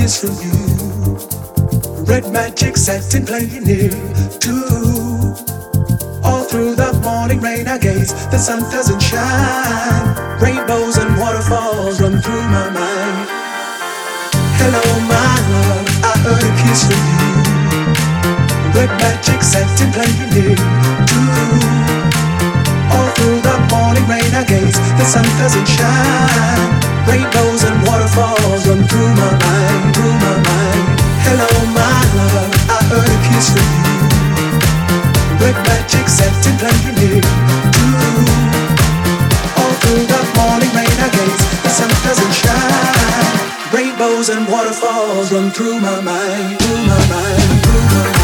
kiss from you. Red magic satin playing near too. All through the morning rain I gaze, the sun doesn't shine. Rainbows and waterfalls run through my mind. Hello my love, I heard a kiss from you. Red magic satin playing near too. All through the morning rain I gaze, the sun doesn't shine. Rainbows and waterfalls run through my mind, through my mind. Hello my love, I heard a kiss from you. Red magic satin playing near too. All through the morning rain I gaze, the sun doesn't shine. Rainbows and waterfalls run through my mind, through my mind, through my mind.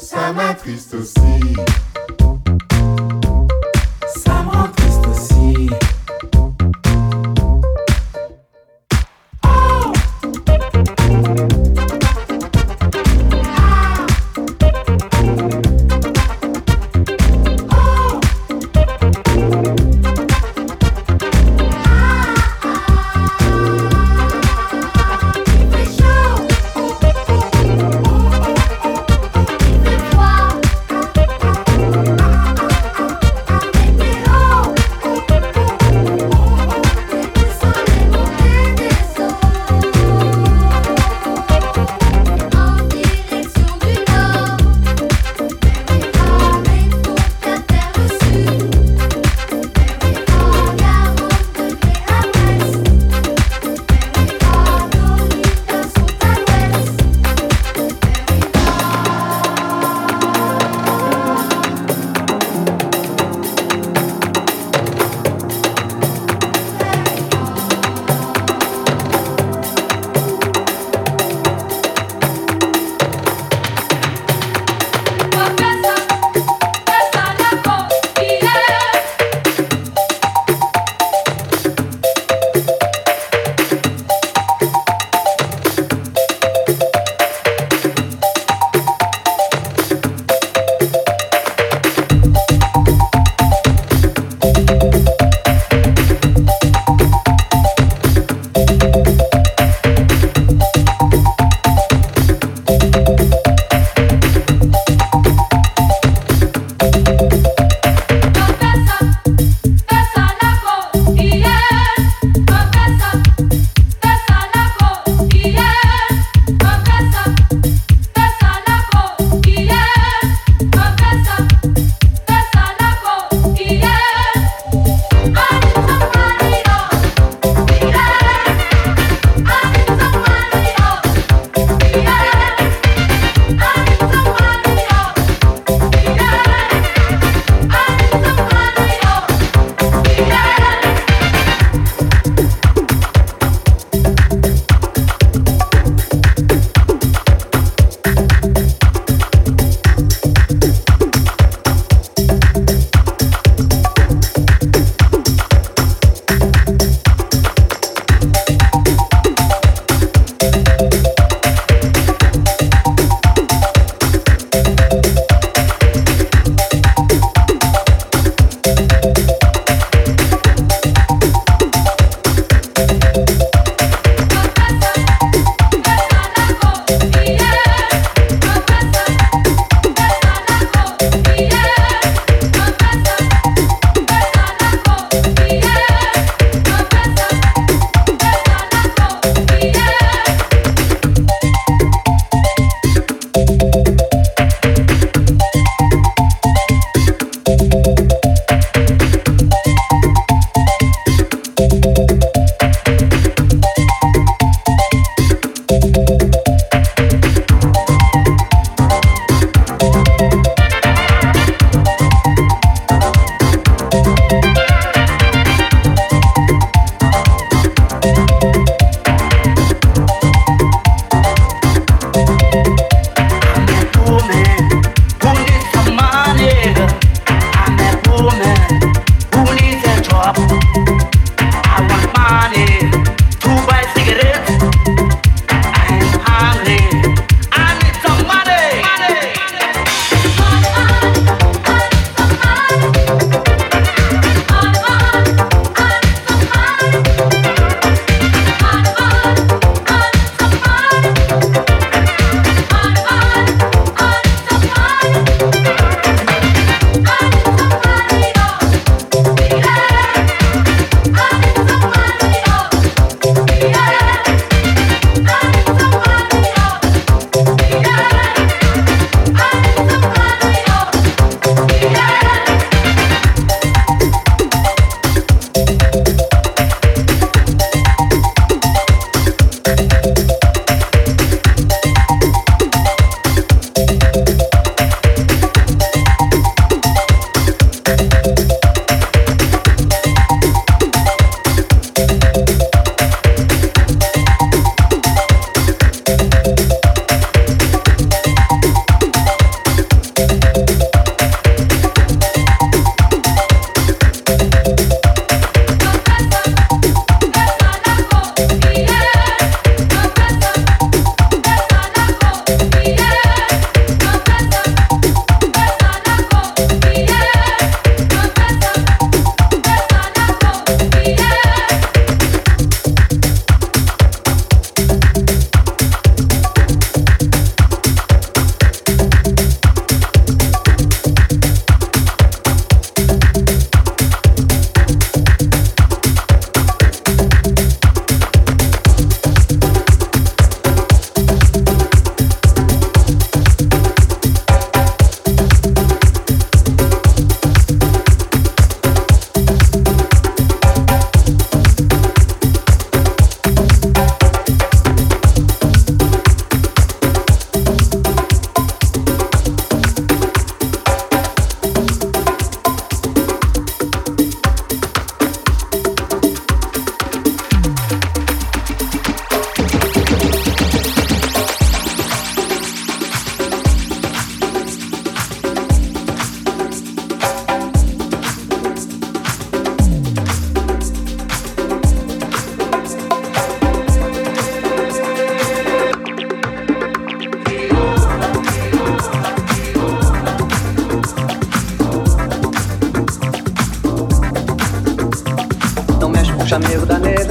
Ça m'attriste aussi.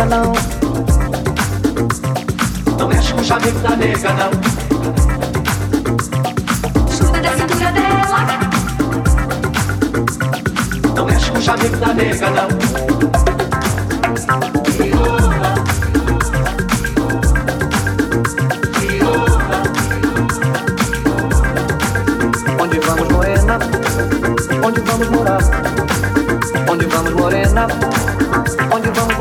canal. Não mexe com o chaveiro da nega, não. Chuta da cintura dela. Não mexe com o chaveiro da nega, não. Onde vamos morar? Onde vamos, morena? Onde vamos morar?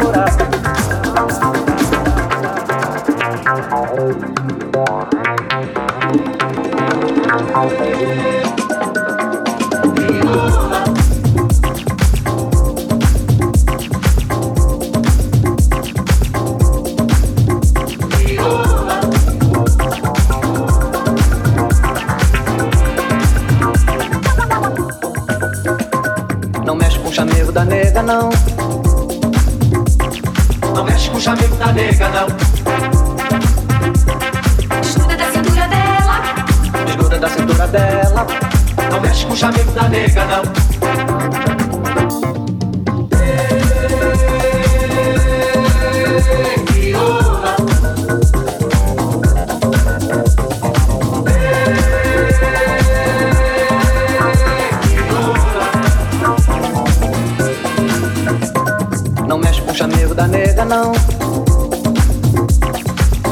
Não. Não mexe com o chaveiro da nega, não. Desgruda da cintura dela. Desgruda da cintura dela. Não mexe com o chaveiro da nega, não. Não.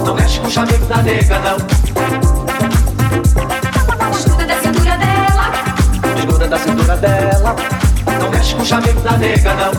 Não mexe com o chaveiro da nega, não. Desgruda da cintura dela. Desgruda da cintura dela. Não mexe com o chaveiro da nega, não.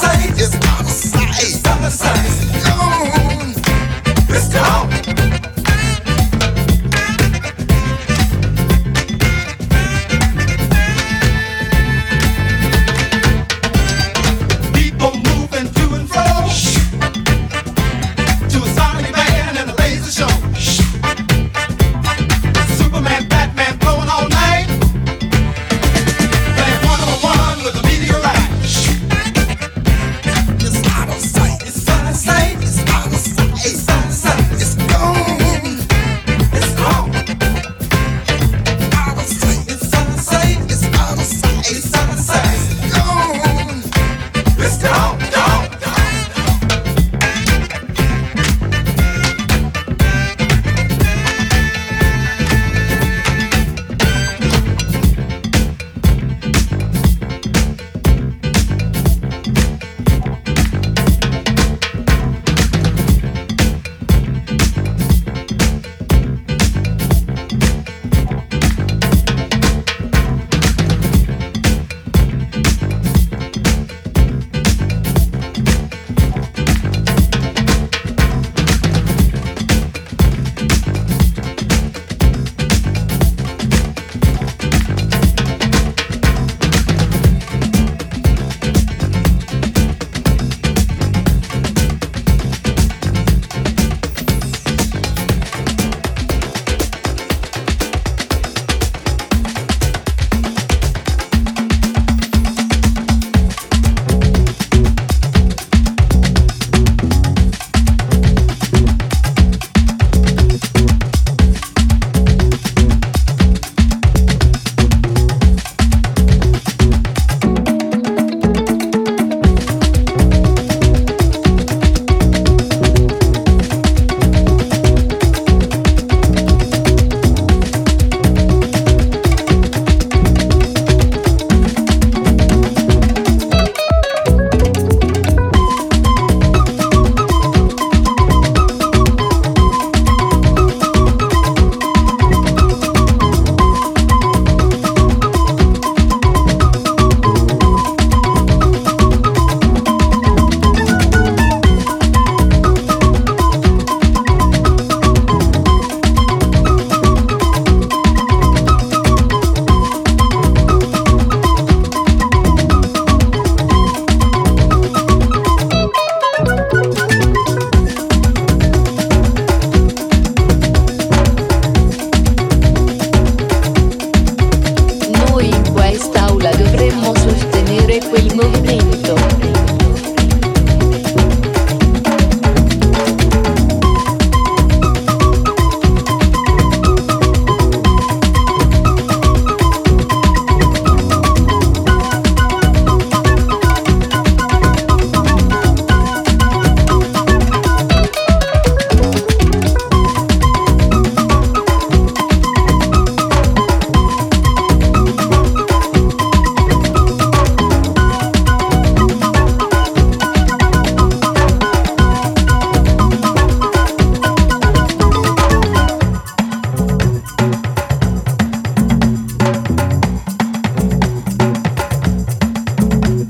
sight, it's out of sight, it's out of sight, it's gone, it's gone. People moving to and fro, to a sonic band and a laser show. Superman, Batman, blowing all night, playing 101 with a meteorite.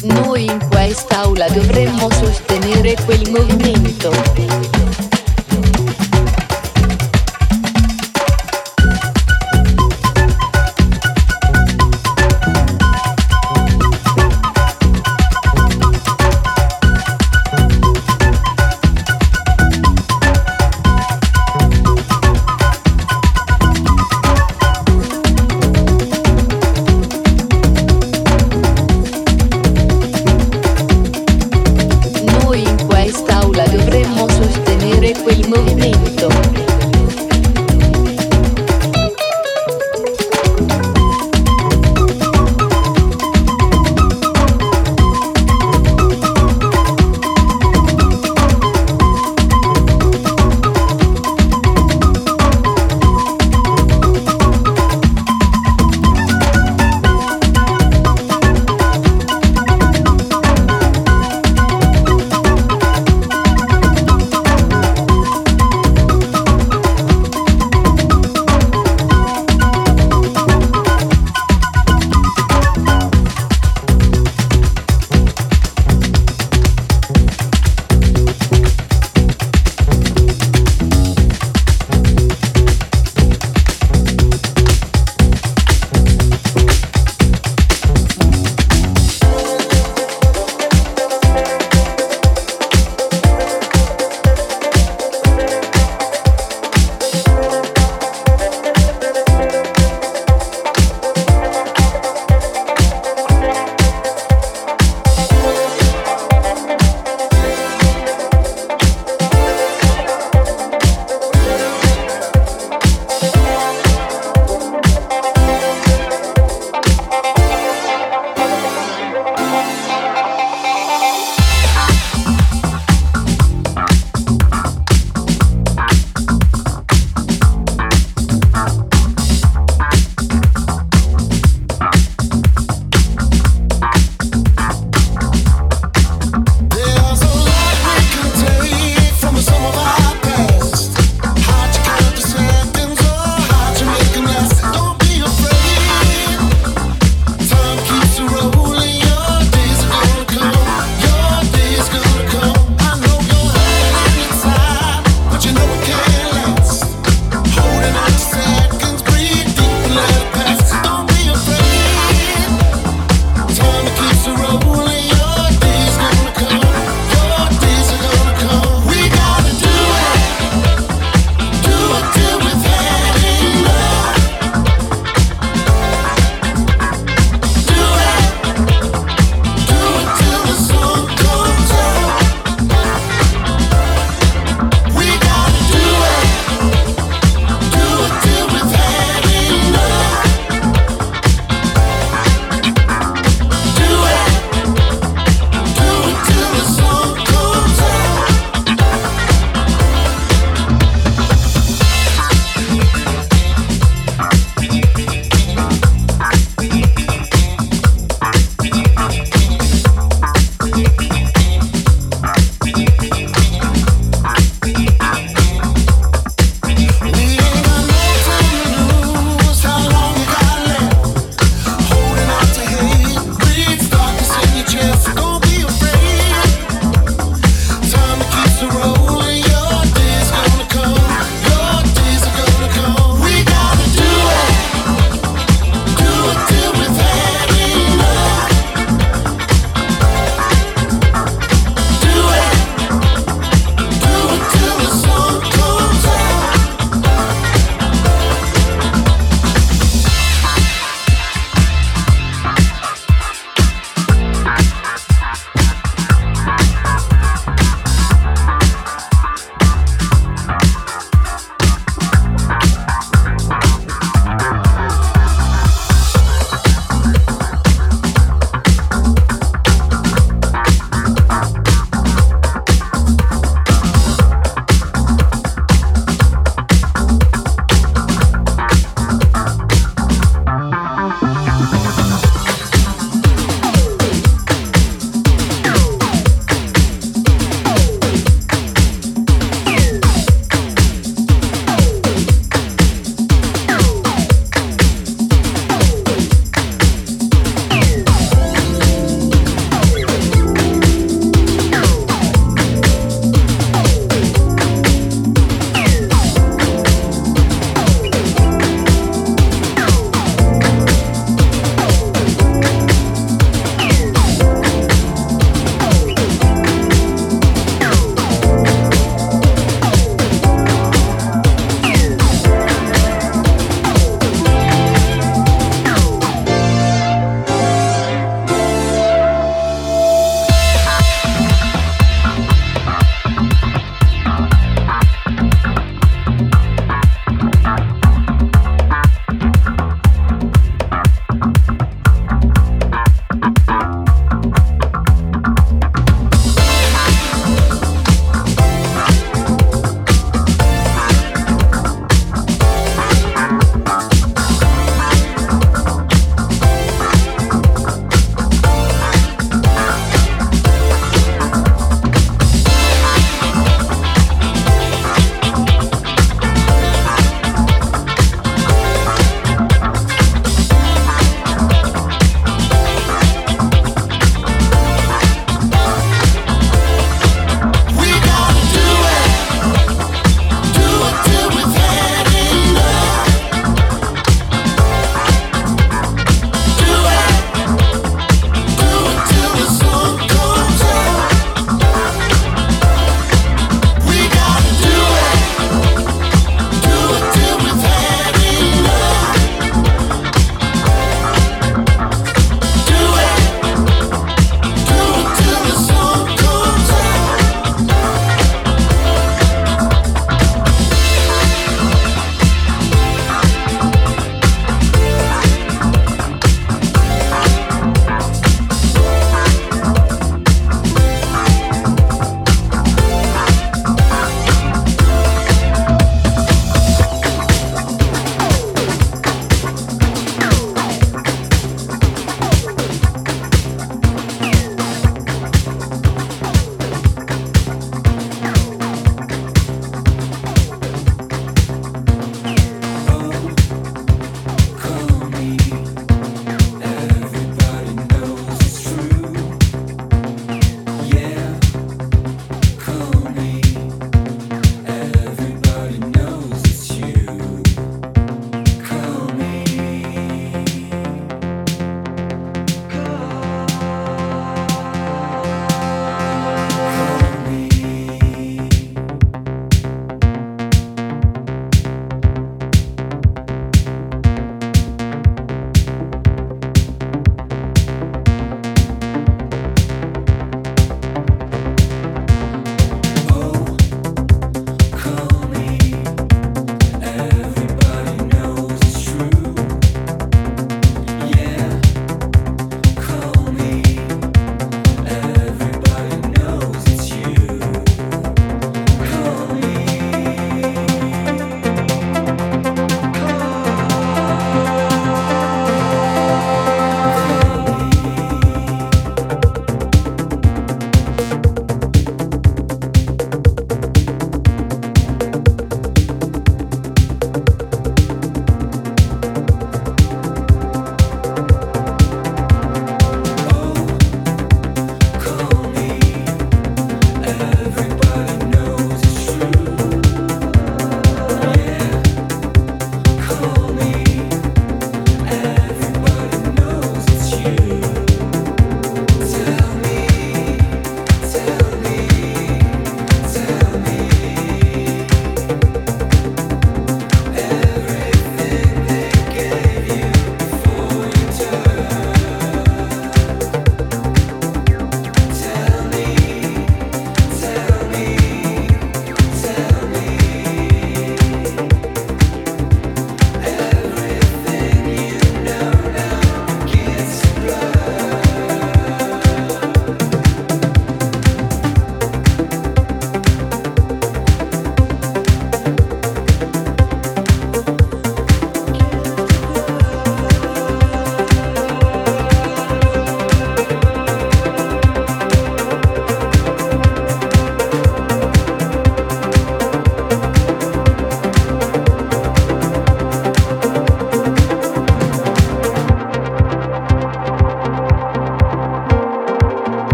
Noi in quest'aula dovremmo sostenere quel movimento.